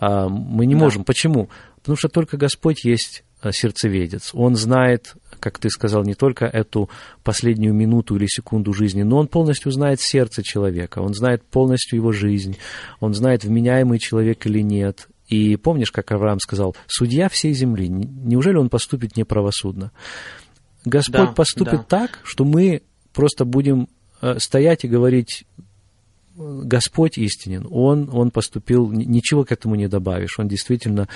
Мы не да. можем. Почему? Потому что только Господь есть сердцеведец. Он знает, как ты сказал, не только эту последнюю минуту или секунду жизни, но он полностью знает сердце человека, он знает полностью его жизнь, он знает, вменяемый человек или нет. И помнишь, как Авраам сказал: «Судья всей земли, неужели он поступит неправосудно?» Господь да, поступит да. так, что мы просто будем стоять и говорить: Господь истинен, он, он поступил, ничего к этому не добавишь, он действительно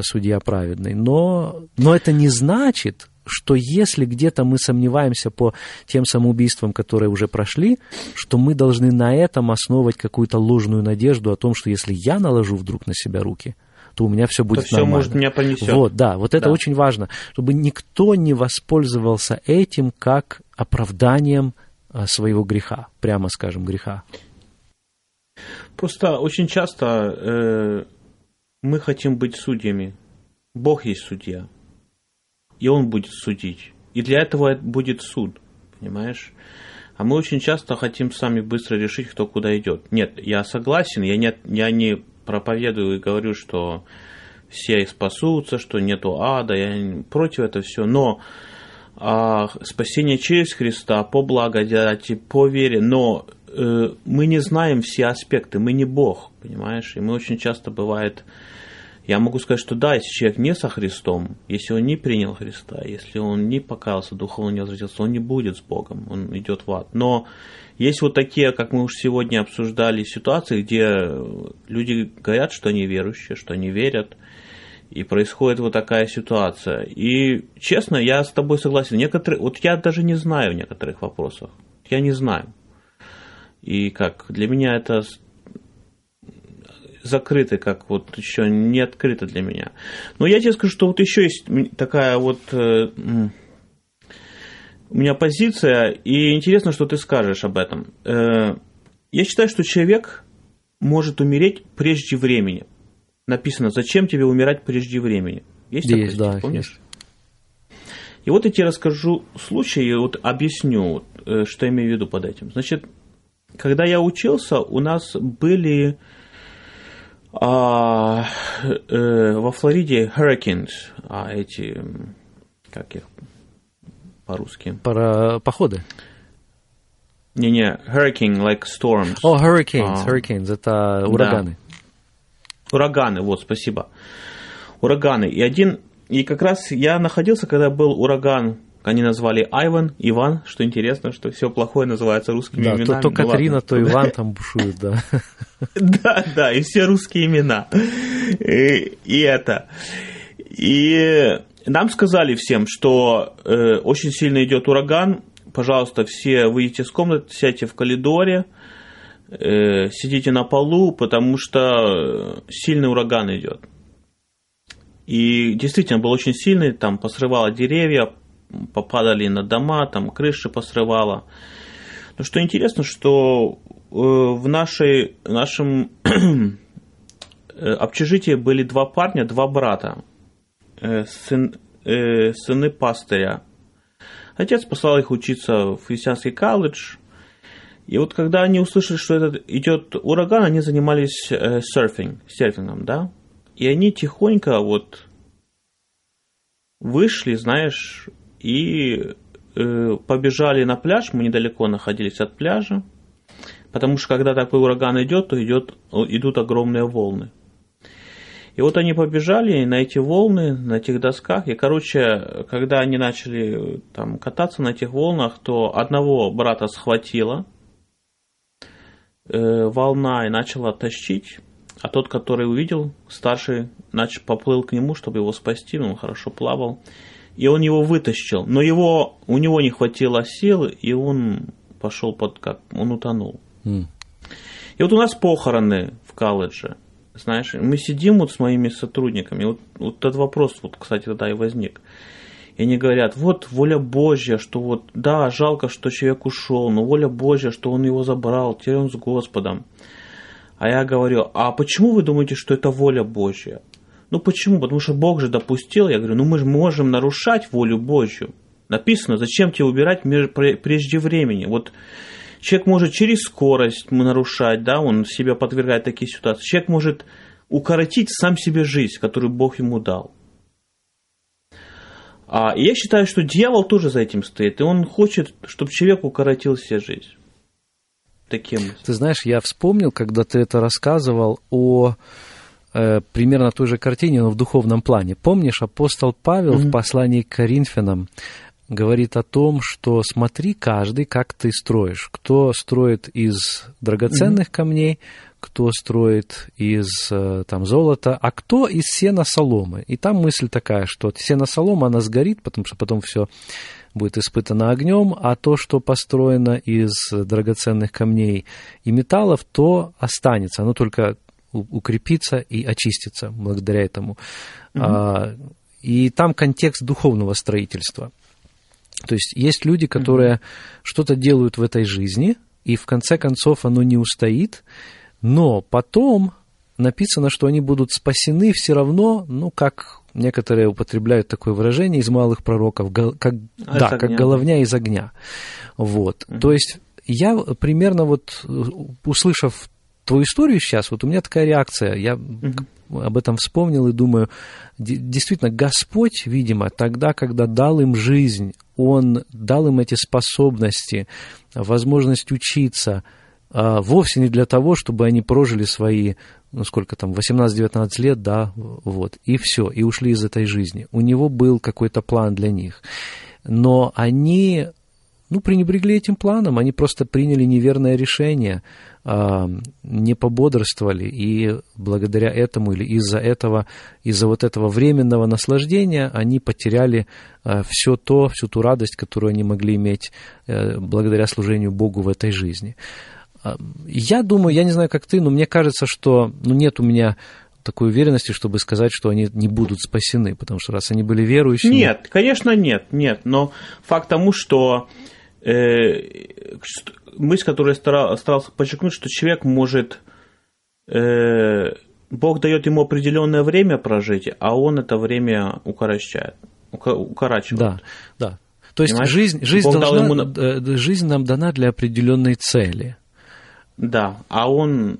судья праведный. Но, но это не значит, что если где-то мы сомневаемся по тем самоубийствам, которые уже прошли, что мы должны на этом основывать какую-то ложную надежду о том, что если я наложу вдруг на себя руки, то у меня все будет то нормально. Все, может, меня понесет. Вот, да, вот это да. очень важно, чтобы никто не воспользовался этим как оправданием своего греха, прямо скажем, греха. Просто очень часто э, мы хотим быть судьями. Бог есть судья, и Он будет судить. И для этого будет суд, понимаешь? А мы очень часто хотим сами быстро решить, кто куда идет. Нет, я согласен, я не, я не проповедую и говорю, что все спасутся, что нету ада, я против этого все, но э, спасение через Христа по благодати, по вере, но мы не знаем все аспекты, мы не Бог, понимаешь? И мы очень часто бывает... Я могу сказать, что да, если человек не со Христом, если он не принял Христа, если он не покаялся, духовно не возвратился, он не будет с Богом, он идет в ад. Но есть вот такие, как мы уже сегодня обсуждали, ситуации, где люди говорят, что они верующие, что они верят, и происходит вот такая ситуация. И, честно, я с тобой согласен. Некоторые, вот я даже не знаю в некоторых вопросах, я не знаю. И как для меня это закрыто, как вот еще не открыто для меня. Но я тебе скажу, что вот еще есть такая вот э, у меня позиция, и интересно, что ты скажешь об этом. Э, я считаю, что человек может умереть прежде времени. Написано: зачем тебе умирать прежде времени? Есть, есть такой стих, да, помнишь? Есть. И вот я тебе расскажу случай, и вот объясню, что я имею в виду под этим. Значит, когда я учился, у нас были а, э, во Флориде hurricanes, а эти, как их по-русски? Пара, походы? Не-не, hurricane, like storms. О, oh, hurricanes, а, hurricanes, это ураганы. Да. Ураганы, вот, спасибо. Ураганы. И один, и как раз я находился, когда был ураган. Они назвали Айван, Иван, что интересно, что все плохое называется русскими да, именами. Да, то, то ну, Катрина, ладно. То Иван там бушует, да. Да, да, и все русские имена. И, и это. И нам сказали всем, что э, очень сильно идет ураган, пожалуйста, все выйдите из комнаты, сядьте в коридоре, э, сидите на полу, потому что сильный ураган идет. И действительно был очень сильный, там посрывало деревья, попадали на дома, там крыши посрывало. Но что интересно, что в нашей, нашем общежитии были два парня, два брата, сын, сыны пастыря. Отец послал их учиться в христианский колледж. И вот когда они услышали, что этот идет ураган, они занимались серфинг, серфингом, да? И они тихонько вот вышли, знаешь... И э, побежали на пляж, мы недалеко находились от пляжа, потому что когда такой ураган идет, то идет, идут огромные волны. И вот они побежали на эти волны, на этих досках, и, короче, когда они начали там кататься на этих волнах, то одного брата схватило, э, волна и начала тащить, а тот, который увидел, старший, начал, поплыл к нему, чтобы его спасти, он хорошо плавал, и он его вытащил, но его, у него не хватило сил, и он пошел под, как, он утонул. Mm. И вот у нас похороны в колледже, знаешь, мы сидим вот с моими сотрудниками, вот, вот этот вопрос, вот, кстати, тогда и возник. И они говорят, вот воля Божья, что вот, да, жалко, что человек ушел, но воля Божья, что он его забрал, теперь он с Господом. А я говорю, а почему вы думаете, что это воля Божья? Ну почему? Потому что Бог же допустил. Я говорю, ну мы же можем нарушать волю Божью. Написано, зачем тебе убирать прежде времени? Вот человек может через скорость нарушать, да, он себя подвергает такие ситуации. Человек может укоротить сам себе жизнь, которую Бог ему дал. А я считаю, что дьявол тоже за этим стоит, и он хочет, чтобы человек укоротил себе жизнь. Таким. Ты знаешь, я вспомнил, когда ты это рассказывал о э, примерно той же картине, но в духовном плане. Помнишь, апостол Павел mm-hmm. в послании к Коринфянам говорит о том, что смотри каждый, как ты строишь. Кто строит из драгоценных mm-hmm. камней, кто строит из там, золота, а кто из сена соломы. И там мысль такая, что сена солома, она сгорит, потому что потом все будет испытано огнем, а то, что построено из драгоценных камней и металлов, то останется, оно только укрепится и очистится благодаря этому. Mm-hmm. И там контекст духовного строительства. То есть есть люди, которые mm-hmm. что-то делают в этой жизни, и в конце концов оно не устоит, но потом написано, что они будут спасены все равно, ну, как некоторые употребляют такое выражение из малых пророков, как, да, огня. Как головня из огня. Вот. Mm-hmm. То есть я примерно вот, услышав твою историю сейчас, вот у меня такая реакция, я mm-hmm. об этом вспомнил и думаю, действительно, Господь, видимо, тогда, когда дал им жизнь, Он дал им эти способности, возможность учиться, вовсе не для того, чтобы они прожили свои, ну сколько там, восемнадцать-девятнадцать лет, да, вот, и все, и ушли из этой жизни. У него был какой-то план для них. Но они, ну, пренебрегли этим планом, они просто приняли неверное решение, не пободрствовали, и благодаря этому или из-за этого, из-за вот этого временного наслаждения они потеряли все то, всю ту радость, которую они могли иметь благодаря служению Богу в этой жизни. Я думаю, я не знаю, как ты, но мне кажется, что ну, нет у меня такой уверенности, чтобы сказать, что они не будут спасены, потому что раз они были верующими... Нет, конечно, нет, нет, но факт тому, что э, мысль, которую я старал, старался подчеркнуть, что человек может... Э, Бог дает ему определенное время прожить, а он это время укорачивает. укорачивает. Да, да. То есть жизнь, жизнь, должна, ему... жизнь нам дана для определенной цели. Да, а он,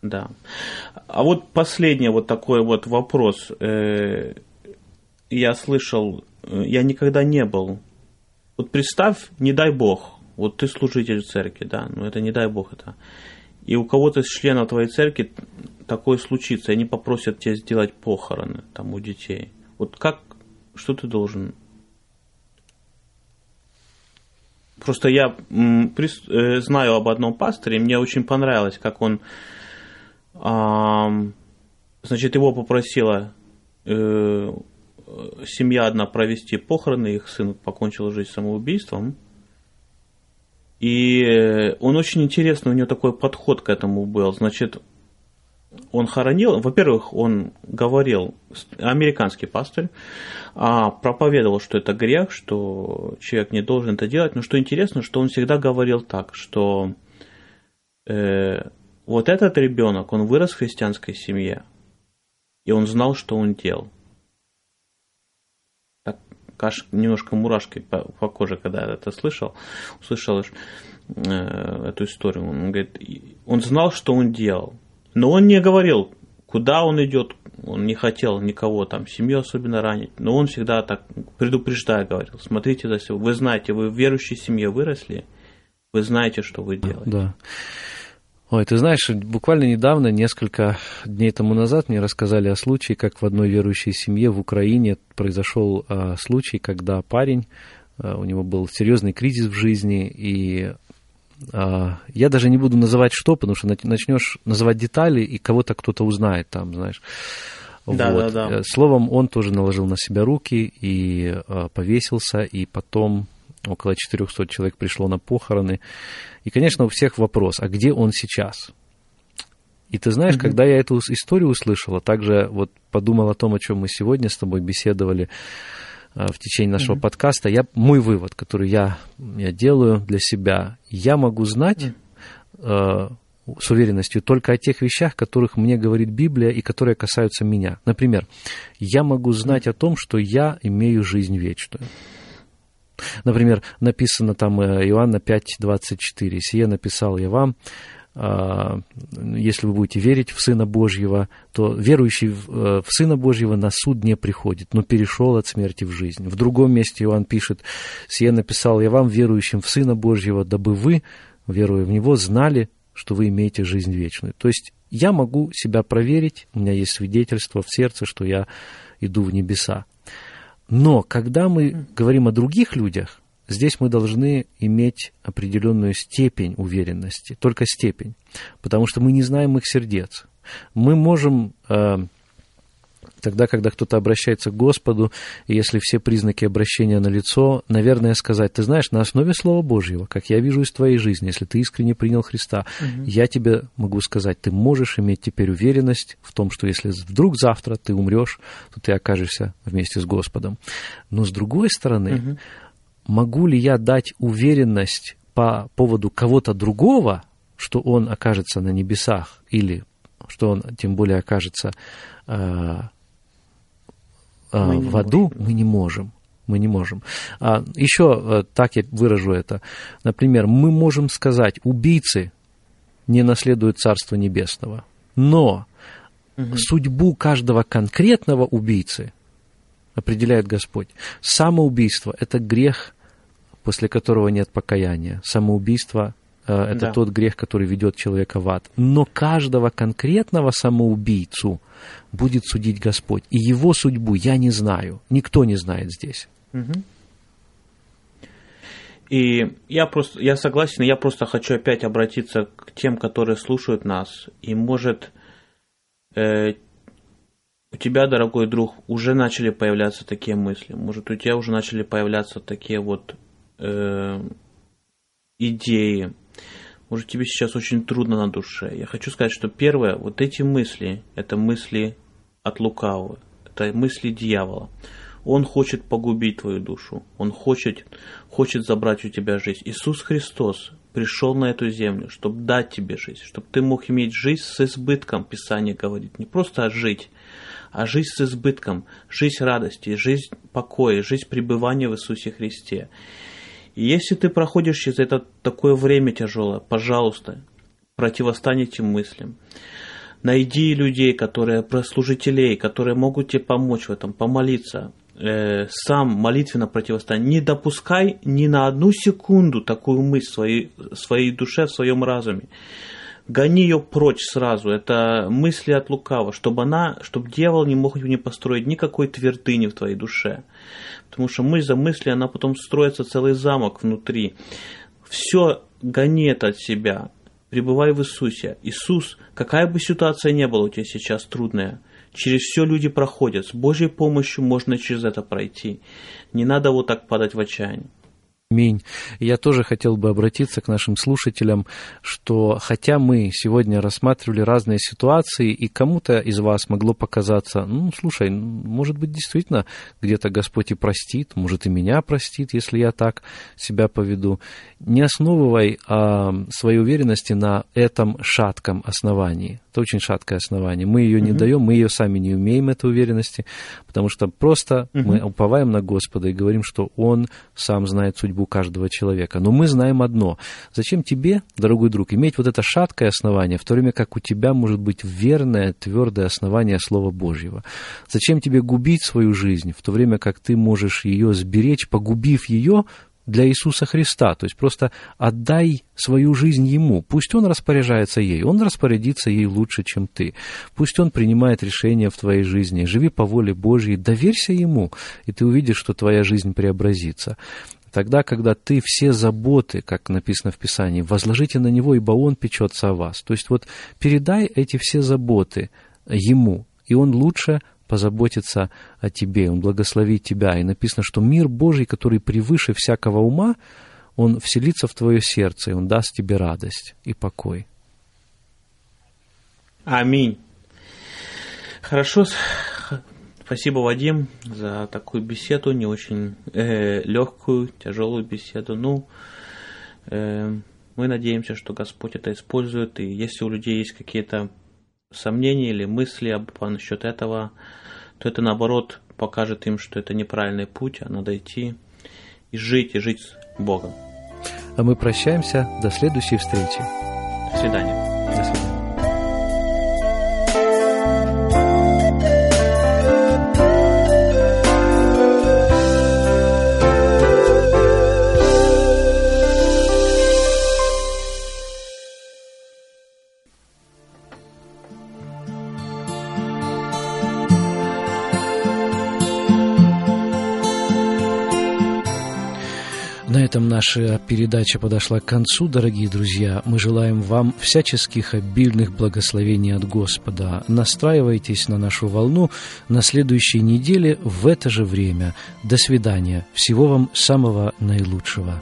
да. А вот последний вот такой вот вопрос. Я слышал, я никогда не был. Вот представь, не дай Бог, вот ты служитель церкви, да, ну это не дай Бог это. И у кого-то из членов твоей церкви такое случится, и они попросят тебя сделать похороны там у детей. Вот как, что ты должен? Просто я знаю об одном пасторе, мне очень понравилось, как он, значит, его попросила семья одна провести похороны, их сын покончил жизнь самоубийством, и он очень интересный, у него такой подход к этому был, значит, он хоронил, во-первых, он говорил, американский пастырь, проповедовал, что это грех, что человек не должен это делать, но что интересно, что он всегда говорил так, что э, вот этот ребенок, он вырос в христианской семье, и он знал, что он делал. Так, аж немножко мурашки по, по коже, когда я это слышал, услышал э, эту историю, он говорит, он знал, что он делал. Но он не говорил, куда он идет, он не хотел никого там, семью особенно ранить, но он всегда так предупреждая говорил, смотрите за собой, вы знаете, вы в верующей семье выросли, вы знаете, что вы делаете. Да. Ой, ты знаешь, буквально недавно, несколько дней тому назад, мне рассказали о случае, как в одной верующей семье в Украине произошел случай, когда парень, у него был серьезный кризис в жизни, и Я даже не буду называть что, потому что начнешь называть детали, и кого-то кто-то узнает там, знаешь. Да, вот. да, да. Словом, он тоже наложил на себя руки и повесился, и потом около четырехсот человек пришло на похороны. И, конечно, у всех вопрос, а где он сейчас? И ты знаешь, mm-hmm. когда я эту историю услышал, а также вот подумал о том, о чем мы сегодня с тобой беседовали в течение нашего mm-hmm. подкаста, я, мой вывод, который я, я делаю для себя, я могу знать mm-hmm. э, с уверенностью только о тех вещах, которых мне говорит Библия и которые касаются меня. Например, я могу знать mm-hmm. о том, что я имею жизнь вечную. Например, написано там Иоанна пять двадцать четыре, «Сие написал я вам». Если вы будете верить в Сына Божьего, то верующий в Сына Божьего на суд не приходит, но перешел от смерти в жизнь. В другом месте Иоанн пишет, «Сие написал я вам, верующим в Сына Божьего, дабы вы, веруя в Него, знали, что вы имеете жизнь вечную». То есть я могу себя проверить, у меня есть свидетельство в сердце, что я иду в небеса. Но когда мы говорим о других людях, здесь мы должны иметь определенную степень уверенности, только степень, потому что мы не знаем их сердец. Мы можем, тогда, когда кто-то обращается к Господу, и если все признаки обращения налицо, наверное, сказать, ты знаешь, на основе Слова Божьего, как я вижу из твоей жизни, если ты искренне принял Христа, угу. я тебе могу сказать, ты можешь иметь теперь уверенность в том, что если вдруг завтра ты умрешь, то ты окажешься вместе с Господом. Но с другой стороны... Угу. Могу ли я дать уверенность по поводу кого-то другого, что он окажется на небесах, или что он тем более окажется э, э, в аду? Можем. Мы не можем. Мы не можем. А, еще так я выражу это. Например, мы можем сказать, убийцы не наследуют Царство Небесного, но угу. судьбу каждого конкретного убийцы определяет Господь. Самоубийство – это грех, после которого нет покаяния. Самоубийство э, – это да. тот грех, который ведет человека в ад. Но каждого конкретного самоубийцу будет судить Господь. И его судьбу я не знаю. Никто не знает здесь. Угу. И я, просто, я согласен, я просто хочу опять обратиться к тем, которые слушают нас. И, может, э, у тебя, дорогой друг, уже начали появляться такие мысли. Может, у тебя уже начали появляться такие вот э, идеи. Может, тебе сейчас очень трудно на душе. Я хочу сказать, что первое, вот эти мысли, это мысли от лукавого, это мысли дьявола. Он хочет погубить твою душу. Он хочет, хочет забрать у тебя жизнь. Иисус Христос пришел на эту землю, чтобы дать тебе жизнь, чтобы ты мог иметь жизнь с избытком, Писание говорит. Не просто жить, а жизнь с избытком, жизнь радости, жизнь покоя, жизнь пребывания в Иисусе Христе. И если ты проходишь через это такое время тяжелое, пожалуйста, противостань этим мыслям. Найди людей, которые, прослужителей, которые могут тебе помочь в этом, помолиться. Сам молитвенно противостань. Не допускай ни на одну секунду такую мысль в своей, своей душе, в своем разуме. Гони ее прочь сразу. Это мысли от лукавого, чтобы она, чтобы дьявол не мог не построить никакой твердыни в твоей душе. Потому что мысль за мыслью, она потом строится целый замок внутри. Все, гони это от себя. Пребывай в Иисусе. Иисус, какая бы ситуация ни была у тебя сейчас трудная, через все люди проходят. С Божьей помощью можно через это пройти. Не надо вот так падать в отчаяние. Аминь. Я тоже хотел бы обратиться к нашим слушателям, что хотя мы сегодня рассматривали разные ситуации, и кому-то из вас могло показаться, ну, слушай, может быть, действительно, где-то Господь и простит, может, и меня простит, если я так себя поведу. Не основывай а, своей уверенности на этом шатком основании. Это очень шаткое основание. Мы ее не uh-huh. даем, мы ее сами не умеем, этой уверенности, потому что просто uh-huh. мы уповаем на Господа и говорим, что Он сам знает судьбу каждого человека. Но мы знаем одно. Зачем тебе, дорогой друг, иметь вот это шаткое основание, в то время как у тебя может быть верное, твердое основание Слова Божьего? Зачем тебе губить свою жизнь, в то время как ты можешь ее сберечь, погубив ее для Иисуса Христа? То есть просто отдай свою жизнь Ему. Пусть Он распоряжается ей. Он распорядится ей лучше, чем ты. Пусть Он принимает решения в твоей жизни. Живи по воле Божьей, доверься Ему, и ты увидишь, что твоя жизнь преобразится. Тогда, когда ты все заботы, как написано в Писании, возложите на Него, ибо Он печется о вас. То есть вот передай эти все заботы Ему, и Он лучше позаботится о тебе, Он благословит тебя. И написано, что мир Божий, который превыше всякого ума, Он вселится в твое сердце, и Он даст тебе радость и покой. Аминь. Хорошо. Спасибо, Вадим, за такую беседу, не очень э, легкую, тяжелую беседу. Ну, э, мы надеемся, что Господь это использует. И если у людей есть какие-то сомнения или мысли об, насчет этого, то это, наоборот, покажет им, что это неправильный путь, а надо идти и жить, и жить с Богом. А мы прощаемся. До следующей встречи. До свидания. До свидания. Наша передача подошла к концу, дорогие друзья. Мы желаем вам всяческих обильных благословений от Господа. Настраивайтесь на нашу волну на следующей неделе в это же время. До свидания. Всего вам самого наилучшего.